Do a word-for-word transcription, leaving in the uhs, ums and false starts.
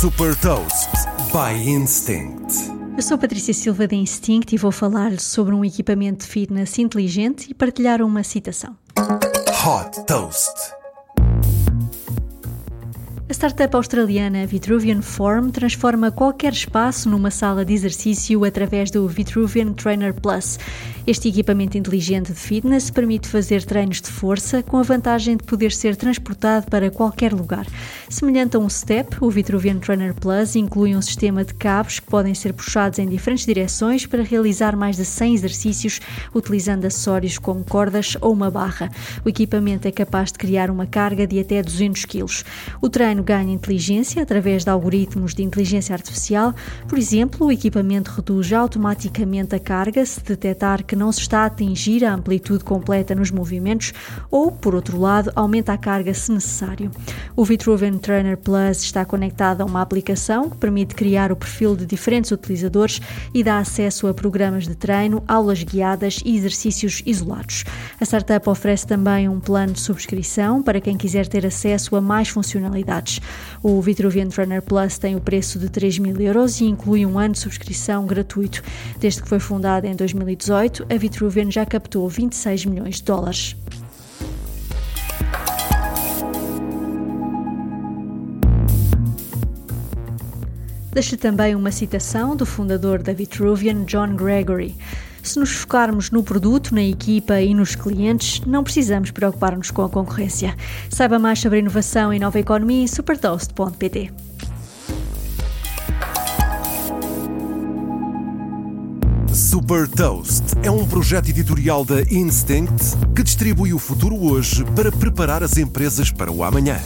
Super Toast by Instinct. Eu sou Patrícia Silva da Instinct e vou falar-lhe sobre um equipamento de fitness inteligente e partilhar uma citação. Hot Toast. A startup australiana Vitruvian Form transforma qualquer espaço numa sala de exercício através do Vitruvian Trainer Plus. Este equipamento inteligente de fitness permite fazer treinos de força com a vantagem de poder ser transportado para qualquer lugar. Semelhante a um step, o Vitruvian Trainer Plus inclui um sistema de cabos que podem ser puxados em diferentes direções para realizar mais de cem exercícios utilizando acessórios como cordas ou uma barra. O equipamento é capaz de criar uma carga de até duzentos quilos. O treino ganha inteligência através de algoritmos de inteligência artificial. Por exemplo, o equipamento reduz automaticamente a carga se detectar que não se está a atingir a amplitude completa nos movimentos ou, por outro lado, aumenta a carga se necessário. O Vitruvian Trainer Plus está conectado a uma aplicação que permite criar o perfil de diferentes utilizadores e dá acesso a programas de treino, aulas guiadas e exercícios isolados. A startup oferece também um plano de subscrição para quem quiser ter acesso a mais funcionalidades. O Vitruvian Trainer Plus tem o preço de três mil euros e inclui um ano de subscrição gratuito. Desde que foi fundada em dois mil e dezoito, a Vitruvian já captou vinte e seis milhões de dólares. Deixo também uma citação do fundador da Vitruvian, John Gregory. Se nos focarmos no produto, na equipa e nos clientes, não precisamos preocupar-nos com a concorrência. Saiba mais sobre inovação e nova economia em supertoast ponto pt. Super Toast é um projeto editorial da Instinct que distribui o futuro hoje para preparar as empresas para o amanhã.